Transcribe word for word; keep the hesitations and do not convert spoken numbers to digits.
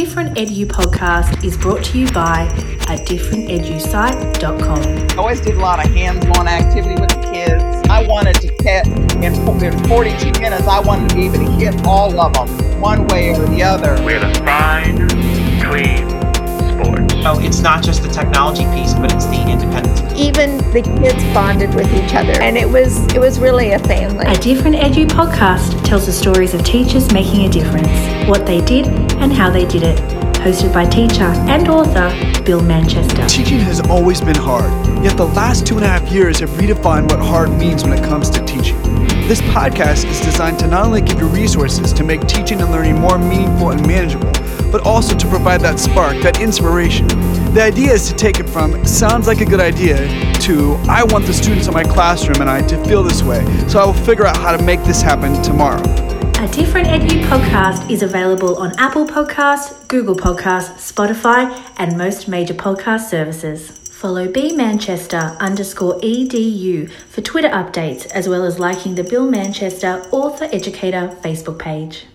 Different Edu podcast is brought to you by a different edu site dot com. I always did a lot of hands-on activity with the kids. I wanted to get, in forty-two minutes, I wanted to be able to get all of them, one way or the other. We're the fine, clean sports. Oh, it's not just the technology piece, but it's the independence. Even the kids bonded with each other, and it was, it was really a family. A Different Edu podcast tells the stories of teachers making a difference, what they did and how they did it. Hosted by teacher and author Bill Manchester. Teaching has always been hard, yet the last two and a half years have redefined what hard means when it comes to teaching. This podcast is designed to not only give you resources to make teaching and learning more meaningful and manageable, but also to provide that spark, that inspiration. The idea is to take it from sounds like a good idea to I want the students in my classroom and I to feel this way, so I will figure out how to make this happen tomorrow. A Different Edu podcast is available on Apple Podcasts, Google Podcasts, Spotify, and most major podcast services. Follow bmanchester underscore edu for Twitter updates, as well as liking the Bill Manchester Author Educator Facebook page.